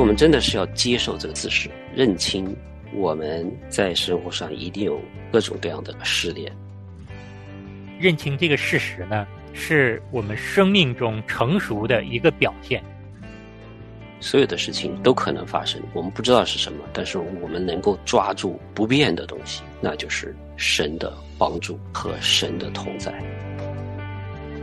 所以我们真的是要接受这个事实，认清我们在生活上一定有各种各样的失恋。认清这个事实呢，是我们生命中成熟的一个表现。所有的事情都可能发生，我们不知道是什么，但是我们能够抓住不变的东西，那就是神的帮助和神的同在。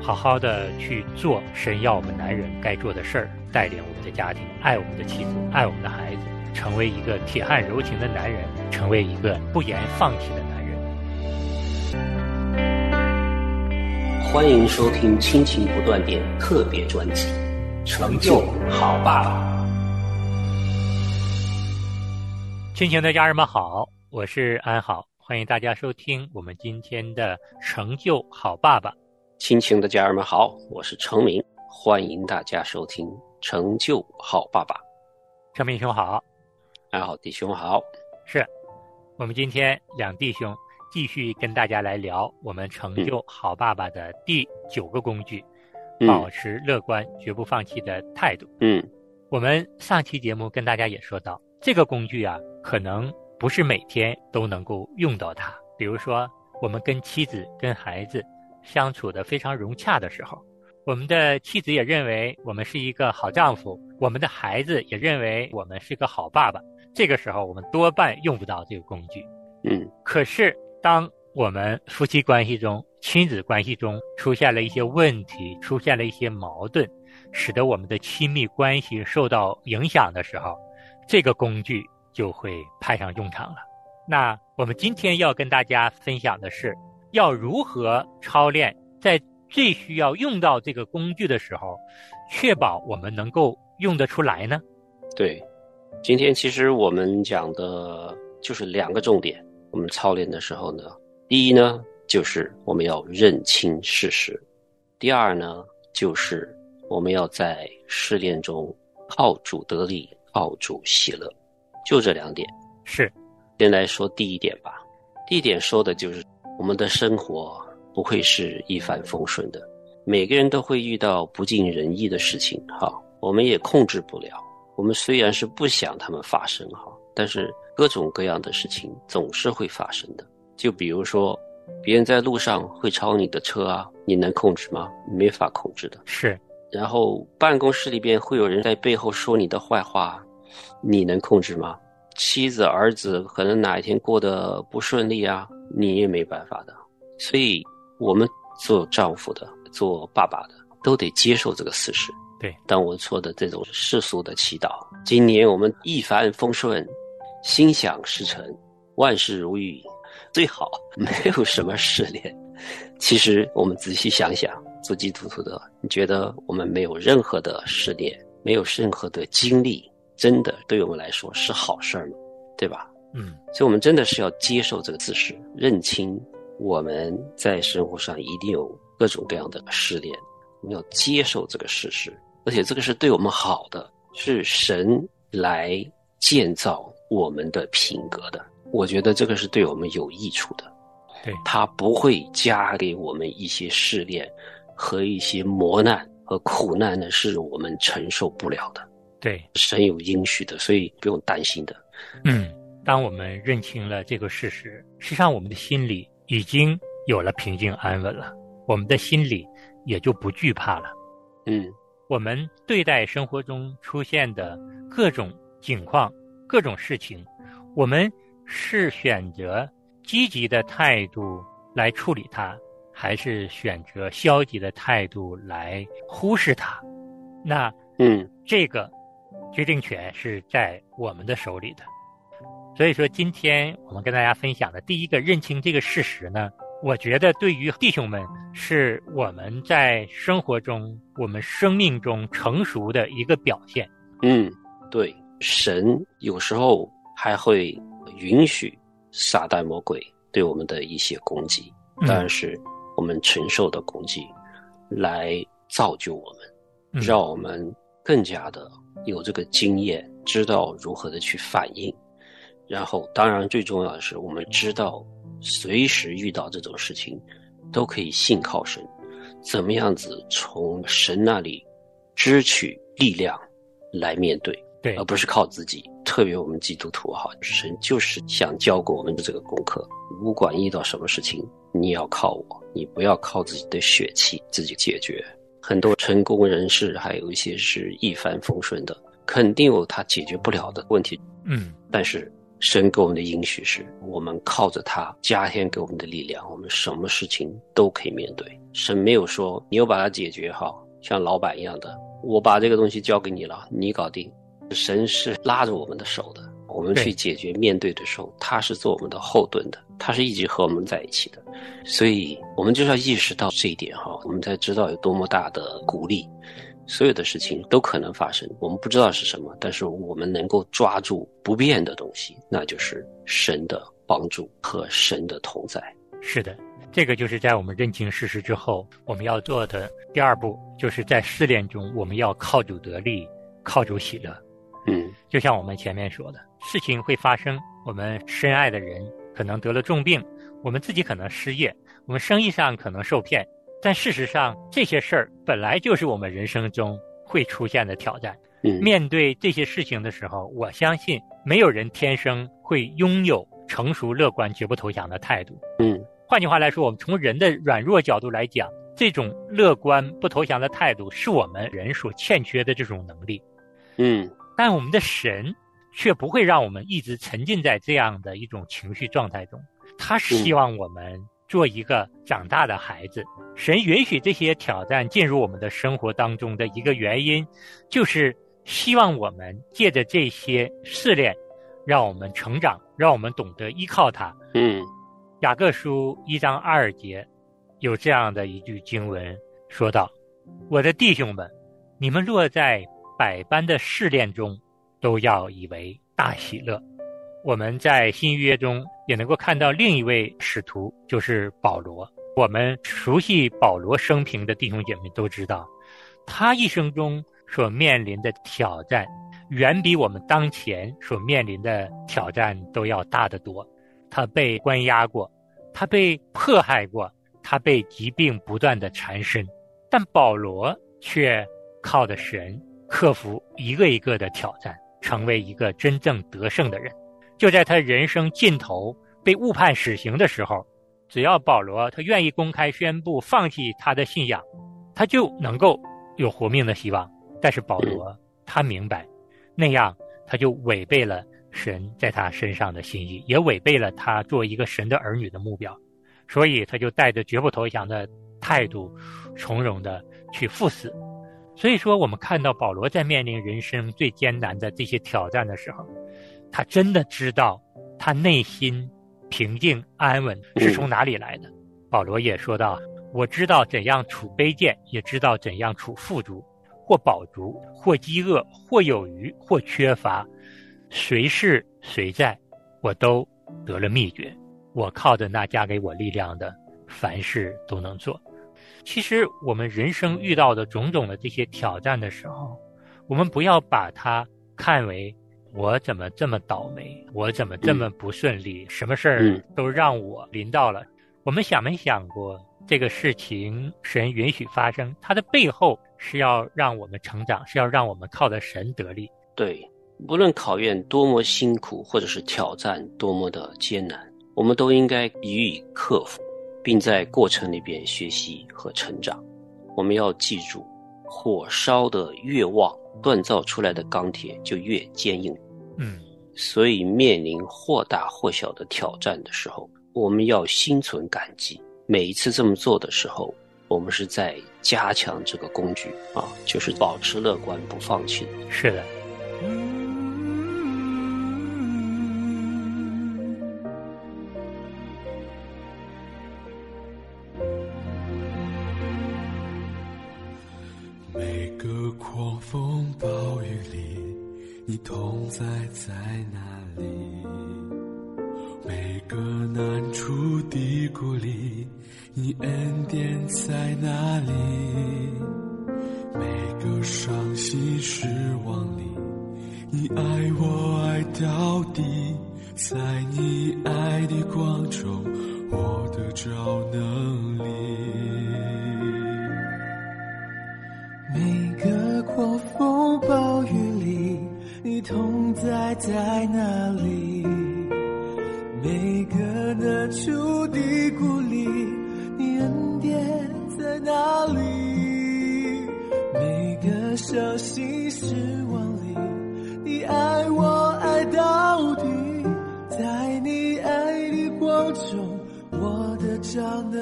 好好的去做神要我们男人该做的事儿，带领我们的家庭，爱我们的妻子，爱我们的孩子，成为一个铁汉柔情的男人，成为一个不言放弃的男人。欢迎收听亲情不断电特别专辑成就好爸爸。亲情的家人们好，我是安好，欢迎大家收听我们今天的成就好爸爸。亲情的家人们好，我是程明，欢迎大家收听成就好爸爸。程明兄好。安好弟兄好。是，我们今天两弟兄继续跟大家来聊我们成就好爸爸的第9个工具，保持乐观绝不放弃的态度。我们上期节目跟大家也说到，这个工具啊，可能不是每天都能够用到它。比如说我们跟妻子跟孩子相处的非常融洽的时候，我们的妻子也认为我们是一个好丈夫，我们的孩子也认为我们是个好爸爸，这个时候我们多半用不到这个工具。可是当我们夫妻关系中，亲子关系中出现了一些问题，出现了一些矛盾，使得我们的亲密关系受到影响的时候，这个工具就会派上用场了。那我们今天要跟大家分享的是，要如何操练在最需要用到这个工具的时候，确保我们能够用得出来呢？对，今天其实我们讲的就是2个重点，我们操练的时候呢，第一呢，就是我们要认清事实。第二呢，就是我们要在试炼中靠主得力，靠主喜乐。就这2点。是。先来说第一点吧。第一点说的就是，我们的生活不会是一帆风顺的，每个人都会遇到不尽人意的事情哈，我们也控制不了。我们虽然是不想它们发生哈，但是各种各样的事情总是会发生的。就比如说别人在路上会超你的车啊，你能控制吗？没法控制的。是。然后办公室里边会有人在背后说你的坏话，你能控制吗？妻子儿子可能哪一天过得不顺利啊，你也没办法的。所以我们做丈夫的，做爸爸的，都得接受这个事实。对，当我说的这种世俗的祈祷，今年我们一帆风顺，心想事成，万事如意，最好没有什么失恋。其实我们仔细想想，做基督徒的，你觉得我们没有任何的失恋，没有任何的经历，真的对我们来说是好事吗？对吧？所以我们真的是要接受这个事实，认清我们在生活上一定有各种各样的失恋，我们要接受这个事实，而且这个是对我们好的，是神来建造我们的品格的。我觉得这个是对我们有益处的。对，它不会加给我们一些试炼和一些磨难和苦难呢，是我们承受不了的。对，神有应许的，所以不用担心的。当我们认清了这个事实，实际上我们的心里已经有了平静安稳了，我们的心里也就不惧怕了。我们对待生活中出现的各种情况，各种事情，我们是选择积极的态度来处理它，还是选择消极的态度来忽视它？那这个决定权是在我们的手里的。所以说今天我们跟大家分享的第一个认清这个事实呢，我觉得对于弟兄们是我们在生活中，我们生命中成熟的一个表现。对，神有时候还会允许撒旦魔鬼对我们的一些攻击，当然是我们承受的攻击，来造就我们，让我们更加的有这个经验，知道如何的去反应。然后当然最重要的是，我们知道随时遇到这种事情都可以信靠神，怎么样子从神那里支取力量来面对。对，而不是靠自己。特别我们基督徒哈，神就是想教给我们这个功课，不管遇到什么事情，你要靠我，你不要靠自己的血气自己解决。很多成功人士还有一些是一帆风顺的，肯定有他解决不了的问题，但是神给我们的应许是我们靠着他加添给我们的力量，我们什么事情都可以面对。神没有说你又把它解决好，像老板一样的，我把这个东西交给你了，你搞定。神是拉着我们的手的，我们去解决面对的时候，他是做我们的后盾的，他是一直和我们在一起的。所以我们就是要意识到这一点哈，我们才知道有多么大的鼓励。所有的事情都可能发生，我们不知道是什么，但是我们能够抓住不变的东西，那就是神的帮助和神的同在。是的，这个就是在我们认清事实之后我们要做的第二步，就是在试炼中我们要靠主得力，靠主喜乐。就像我们前面说的，事情会发生，我们深爱的人可能得了重病，我们自己可能失业，我们生意上可能受骗，但事实上这些事儿本来就是我们人生中会出现的挑战。面对这些事情的时候，我相信没有人天生会拥有成熟乐观绝不投降的态度。换句话来说，我们从人的软弱角度来讲，这种乐观不投降的态度是我们人所欠缺的这种能力。但我们的神却不会让我们一直沉浸在这样的一种情绪状态中，他希望我们做一个长大的孩子。神允许这些挑战进入我们的生活当中的一个原因，就是希望我们借着这些试炼让我们成长，让我们懂得依靠他。雅各书1章2节有这样的一句经文说道，我的弟兄们，你们落在百般的试炼中都要以为大喜乐。我们在新约中也能够看到另一位使徒，就是保罗。我们熟悉保罗生平的弟兄姐妹都知道，他一生中所面临的挑战远比我们当前所面临的挑战都要大得多。他被关押过，他被迫害过，他被疾病不断的缠身，但保罗却靠着神克服一个一个的挑战，成为一个真正得胜的人。就在他人生尽头被误判死刑的时候，只要保罗他愿意公开宣布放弃他的信仰，他就能够有活命的希望。但是保罗他明白，那样他就违背了神在他身上的心意，也违背了他做一个神的儿女的目标。所以他就带着绝不投降的态度，从容的去赴死。所以说我们看到保罗在面临人生最艰难的这些挑战的时候，他真的知道他内心平静安稳是从哪里来的。保罗也说到，我知道怎样处卑贱，也知道怎样处富足，或饱足，或饥饿，或有余，或缺乏，谁是谁在，我都得了秘诀，我靠着那加给我力量的，凡事都能做。其实我们人生遇到的种种的这些挑战的时候，我们不要把它看为我怎么这么倒霉，我怎么这么不顺利，什么事儿都让我临到了。我们想没想过，这个事情神允许发生，它的背后是要让我们成长，是要让我们靠着神得力。对，无论考验多么辛苦，或者是挑战多么的艰难，我们都应该予以克服，并在过程里边学习和成长。我们要记住，火烧的越旺，锻造出来的钢铁就越坚硬。所以面临或大或小的挑战的时候，我们要心存感激。每一次这么做的时候，我们是在加强这个工具啊，就是保持乐观不放弃。是的。在哪里？每个难处低谷里，你恩典在哪里？每个伤心失望里，你爱我爱到底。在你爱的光中，我得着能力。每个狂风暴雨里，你同在哪里？每个难处低谷里，你恩典在哪里？每个伤心失望里，你爱我爱到底。在你爱的光中，我的找哪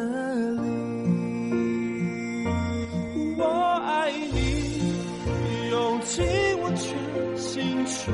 里？我爱你，用尽我全心全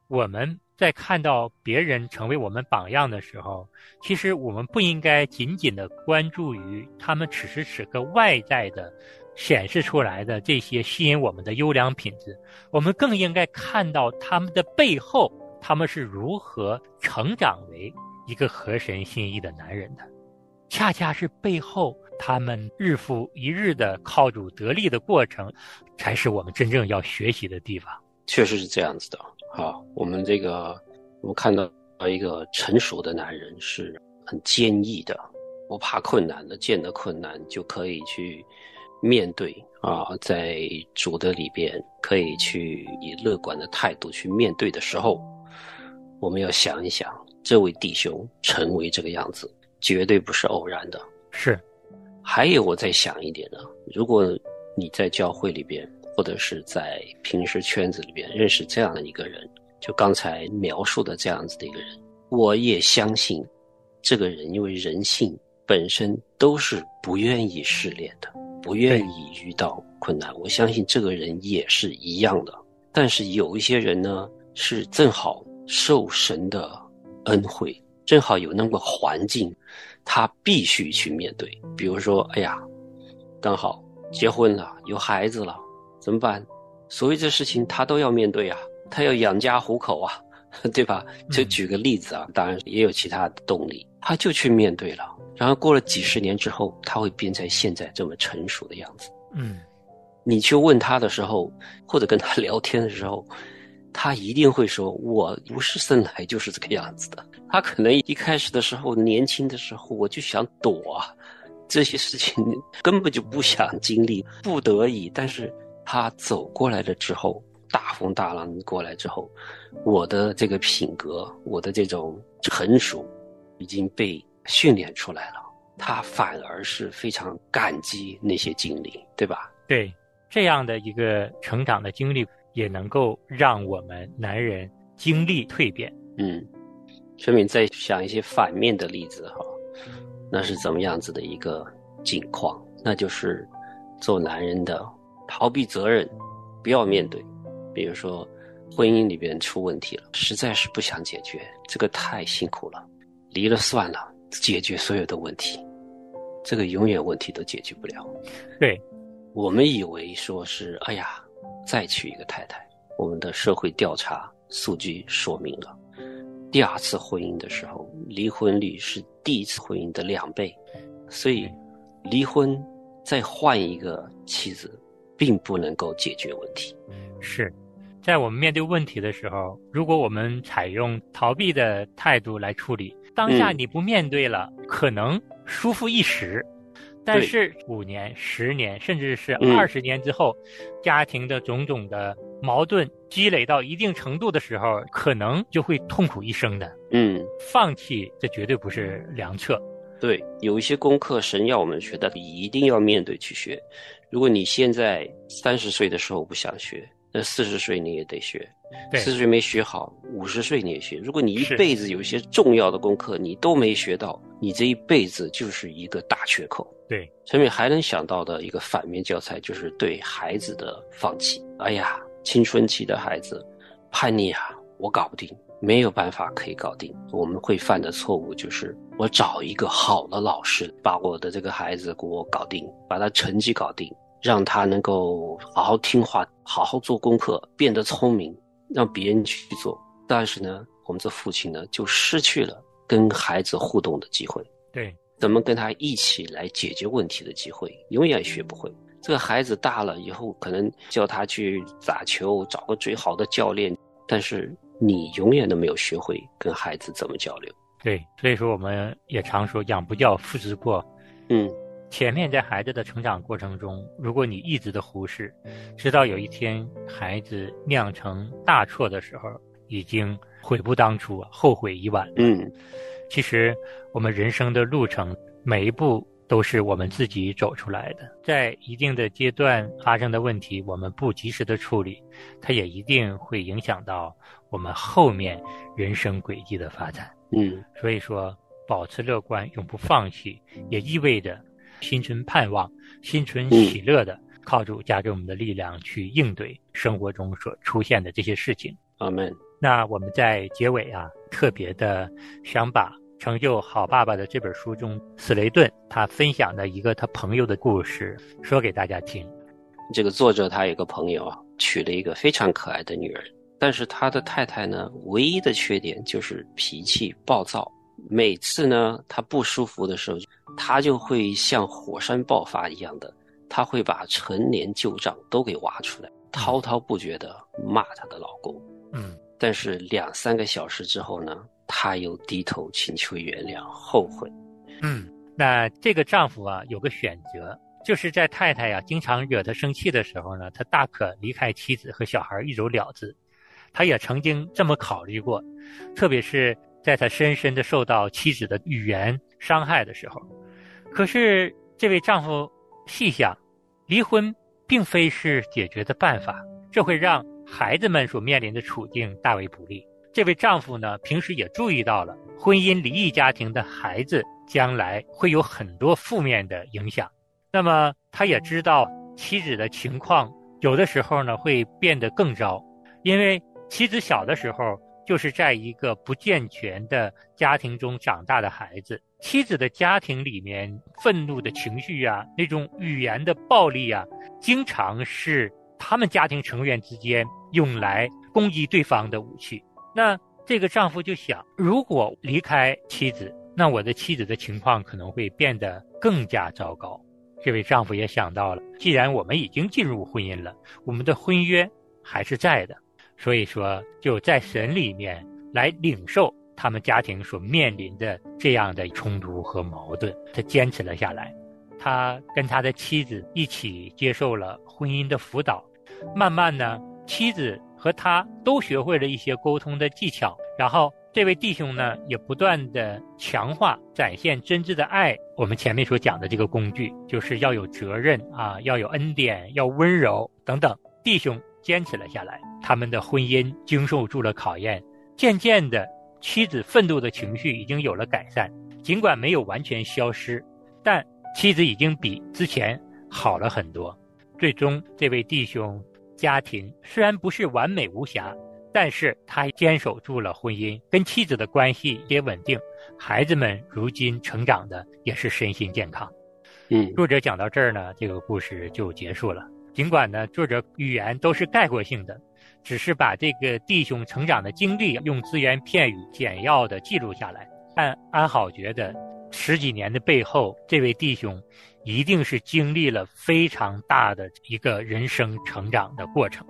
我们在看到别人成为我们榜样的时候，其实我们不应该仅仅的关注于他们此时此刻外在的显示出来的这些吸引我们的优良品质，我们更应该看到他们的背后，他们是如何成长为一个合神心意的男人的。恰恰是背后他们日复一日的靠主得力的过程，才是我们真正要学习的地方。确实是这样子的。好，我们看到一个成熟的男人是很坚毅的，不怕困难的，见得困难就可以去面对啊，在主的里边可以去以乐观的态度去面对的时候，我们要想一想，这位弟兄成为这个样子，绝对不是偶然的。是。还有我再想一点呢，如果你在教会里边，或者是在平时圈子里边认识这样的一个人，就刚才描述的这样子的一个人，我也相信这个人，因为人性本身都是不愿意试炼的，不愿意遇到困难，我相信这个人也是一样的。但是有一些人呢，是正好受神的恩惠，正好有那么环境，他必须去面对。比如说，哎呀，刚好结婚了，有孩子了，怎么办？所有这事情他都要面对啊，他要养家糊口啊，对吧？就举个例子啊，当然也有其他的动力，他就去面对了。然后过了几十年之后，他会变成现在这么成熟的样子。嗯，你去问他的时候，或者跟他聊天的时候，他一定会说，我不是生来就是这个样子的。他可能一开始的时候，年轻的时候，我就想躲啊，这些事情根本就不想经历，不得已。但是他走过来了之后，大风大浪过来之后，我的这个品格，我的这种成熟已经被训练出来了。他反而是非常感激那些经历，对吧？对，这样的一个成长的经历也能够让我们男人经历蜕变。嗯，陈敏再想一些反面的例子哈，那是怎么样子的一个境况？那就是做男人的逃避责任，不要面对。比如说婚姻里边出问题了，实在是不想解决，这个太辛苦了，离了算了，解决所有的问题，这个永远问题都解决不了。对，我们以为说是哎呀，再娶一个太太，我们的社会调查数据说明了，第二次婚姻的时候，离婚率是第一次婚姻的2倍，所以离婚再换一个妻子并不能够解决问题。是，在我们面对问题的时候，如果我们采用逃避的态度来处理，当下你不面对了，可能舒服一时，但是5年、10年，甚至是20年之后，家庭的种种的矛盾积累到一定程度的时候，可能就会痛苦一生的。嗯，放弃这绝对不是良策。对，有一些功课神要我们学的，你一定要面对去学。如果你现在30岁的时候不想学，那40岁你也得学，40岁没学好，50岁你也学。如果你一辈子有一些重要的功课你都没学到，你这一辈子就是一个大缺口。对，陈敏还能想到的一个反面教材就是对孩子的放弃。哎呀，青春期的孩子叛逆啊，我搞不定，没有办法可以搞定。我们会犯的错误就是我找一个好的老师，把我的这个孩子给我搞定，把他成绩搞定，让他能够好好听话，好好做功课，变得聪明，让别人去做。但是呢，我们这父亲呢，就失去了跟孩子互动的机会，对，怎么跟他一起来解决问题的机会，永远学不会。这个孩子大了以后，可能叫他去打球，找个最好的教练，但是你永远都没有学会跟孩子怎么交流。对，所以说我们也常说养不教，父之过。嗯。前面在孩子的成长过程中，如果你一直的忽视，直到有一天孩子酿成大错的时候，已经悔不当初，后悔已晚了。嗯，其实我们人生的路程每一步都是我们自己走出来的，在一定的阶段发生的问题，我们不及时的处理，它也一定会影响到我们后面人生轨迹的发展。嗯，所以说保持乐观，永不放弃，也意味着心存盼望，心存喜乐的靠主加给我们的力量去应对生活中所出现的这些事情。阿们。那我们在结尾啊，特别的想把成就好爸爸的这本书中斯雷顿他分享的一个他朋友的故事说给大家听。这个作者他有个朋友啊，娶了一个非常可爱的女人，但是他的太太呢，唯一的缺点就是脾气暴躁。每次呢，他不舒服的时候，他就会像火山爆发一样的，他会把陈年旧账都给挖出来，滔滔不绝的骂他的老公。嗯，但是2-3个小时之后呢，他又低头请求原谅，后悔。嗯，那这个丈夫啊，有个选择，就是在太太呀，经常惹他生气的时候呢，他大可离开妻子和小孩一走了之。他也曾经这么考虑过，特别是在他深深的受到妻子的语言伤害的时候。可是这位丈夫细想，离婚并非是解决的办法，这会让孩子们所面临的处境大为不利。这位丈夫呢，平时也注意到了婚姻离异家庭的孩子将来会有很多负面的影响，那么他也知道妻子的情况有的时候呢会变得更糟，因为妻子小的时候就是在一个不健全的家庭中长大的孩子，妻子的家庭里面愤怒的情绪啊，那种语言的暴力啊，经常是他们家庭成员之间用来攻击对方的武器。那这个丈夫就想，如果离开妻子，那我的妻子的情况可能会变得更加糟糕。这位丈夫也想到了，既然我们已经进入婚姻了，我们的婚约还是在的，所以说就在神里面来领受他们家庭所面临的这样的冲突和矛盾。他坚持了下来，他跟他的妻子一起接受了婚姻的辅导，慢慢呢，妻子和他都学会了一些沟通的技巧，然后这位弟兄呢也不断的强化展现真挚的爱。我们前面所讲的这个工具就是要有责任啊，要有恩典，要温柔等等。弟兄坚持了下来，他们的婚姻经受住了考验，渐渐的妻子愤怒的情绪已经有了改善，尽管没有完全消失，但妻子已经比之前好了很多。最终这位弟兄家庭虽然不是完美无瑕，但是他坚守住了婚姻，跟妻子的关系也稳定，孩子们如今成长的也是身心健康。作者讲到这儿呢，这个故事就结束了。尽管呢，作者语言都是概括性的，只是把这个弟兄成长的经历用只言片语简要的记录下来，但安好觉得十几年的背后，这位弟兄一定是经历了非常大的一个人生成长的过程。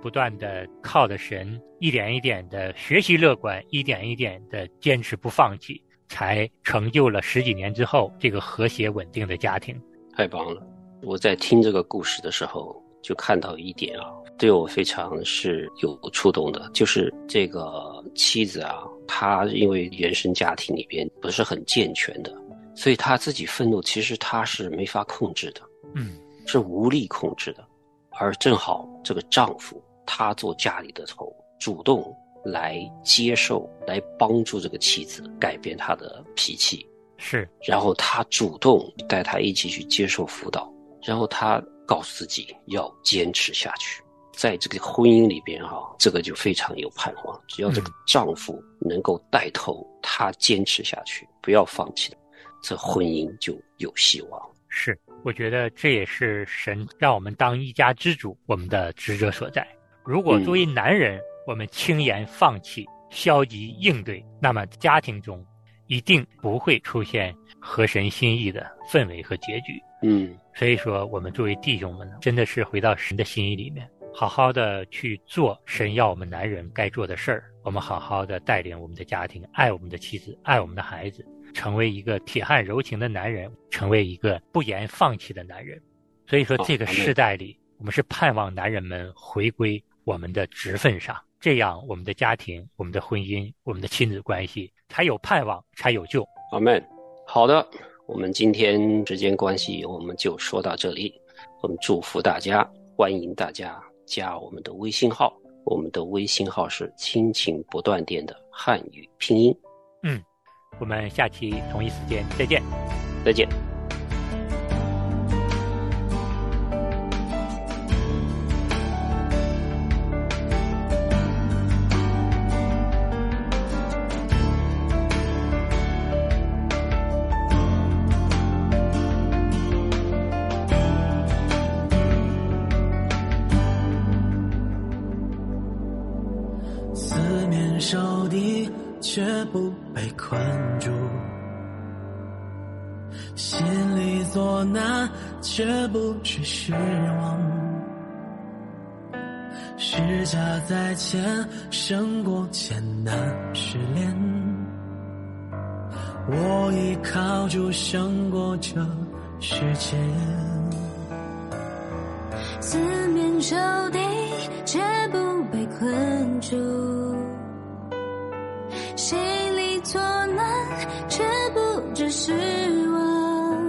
不断的靠着神，一点一点的学习乐观，一点一点的坚持不放弃，才成就了十几年之后这个和谐稳定的家庭。太棒了！我在听这个故事的时候就看到一点啊，对我非常是有触动的，就是这个妻子啊，她因为原生家庭里边不是很健全的，所以她自己愤怒其实她是没法控制的，是无力控制的。而正好这个丈夫他做家里的头，主动来接受，来帮助这个妻子改变她的脾气，是，然后他主动带她一起去接受辅导，然后他告诉自己要坚持下去。在这个婚姻里边啊，这个就非常有盼望，只要这个丈夫能够带头，他坚持下去，不要放弃，这婚姻就有希望。是，我觉得这也是神让我们当一家之主我们的职责所在。如果作为男人我们轻言放弃，消极应对，那么家庭中一定不会出现合神心意的氛围和结局。所以说我们作为弟兄们呢，真的是回到神的心意里面，好好的去做神要我们男人该做的事儿。我们好好的带领我们的家庭，爱我们的妻子，爱我们的孩子，成为一个铁汉柔情的男人，成为一个不言放弃的男人。所以说这个世代里，我们是盼望男人们回归我们的职分上，这样我们的家庭，我们的婚姻，我们的亲子关系才有盼望，才有救。阿们。好的，我们今天时间关系我们就说到这里。我们祝福大家，欢迎大家加我们的微信号，我们的微信号是亲情不断电的汉语拼音。我们下期同一时间再见。再见。却不被困住，心里作难却不去失望，虚假在前胜过艰难失恋，我依靠就胜过这世界，四面受敌却不被困住，失望，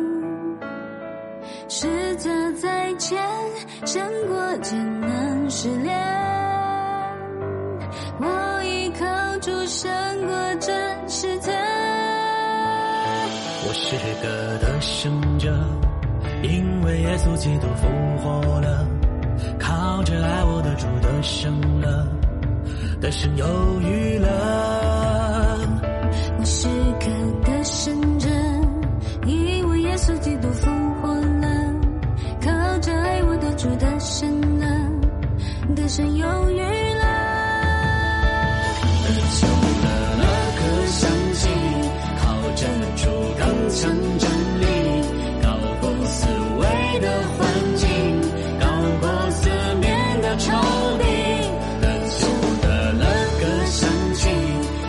试着再见，胜过艰难失恋。我一口出胜过真实的。我是个得胜者，因为耶稣基督复活了，靠着爱我的主得胜了，得胜有余了。我是个得胜者，因为耶稣基督复活了，靠着爱我的主得胜了，得胜有余了。受了那颗香气，靠着主刚强站立，高过思维的环境，高过四面的仇敌。受了那颗香气，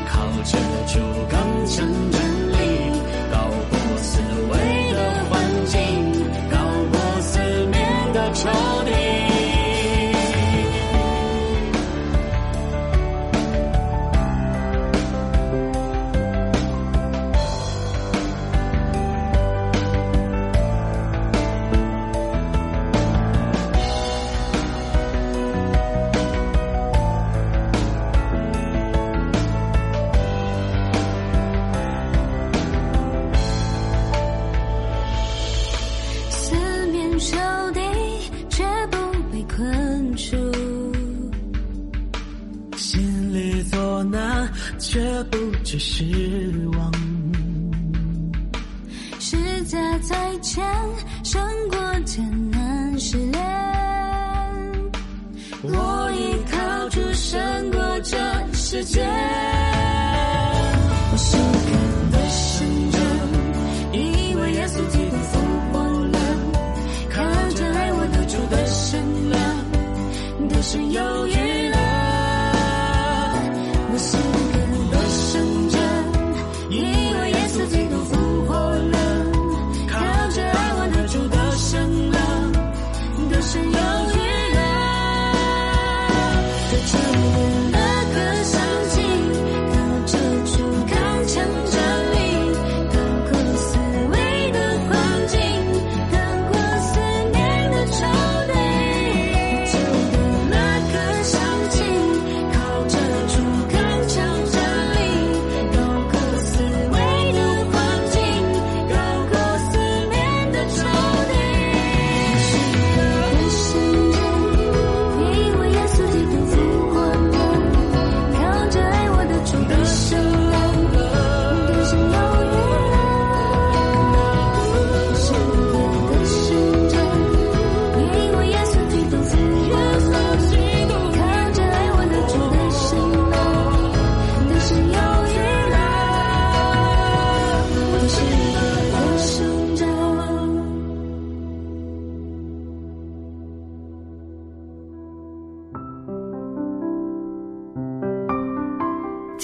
靠着主刚强站立，高过思维的环境，高过四面的仇敌。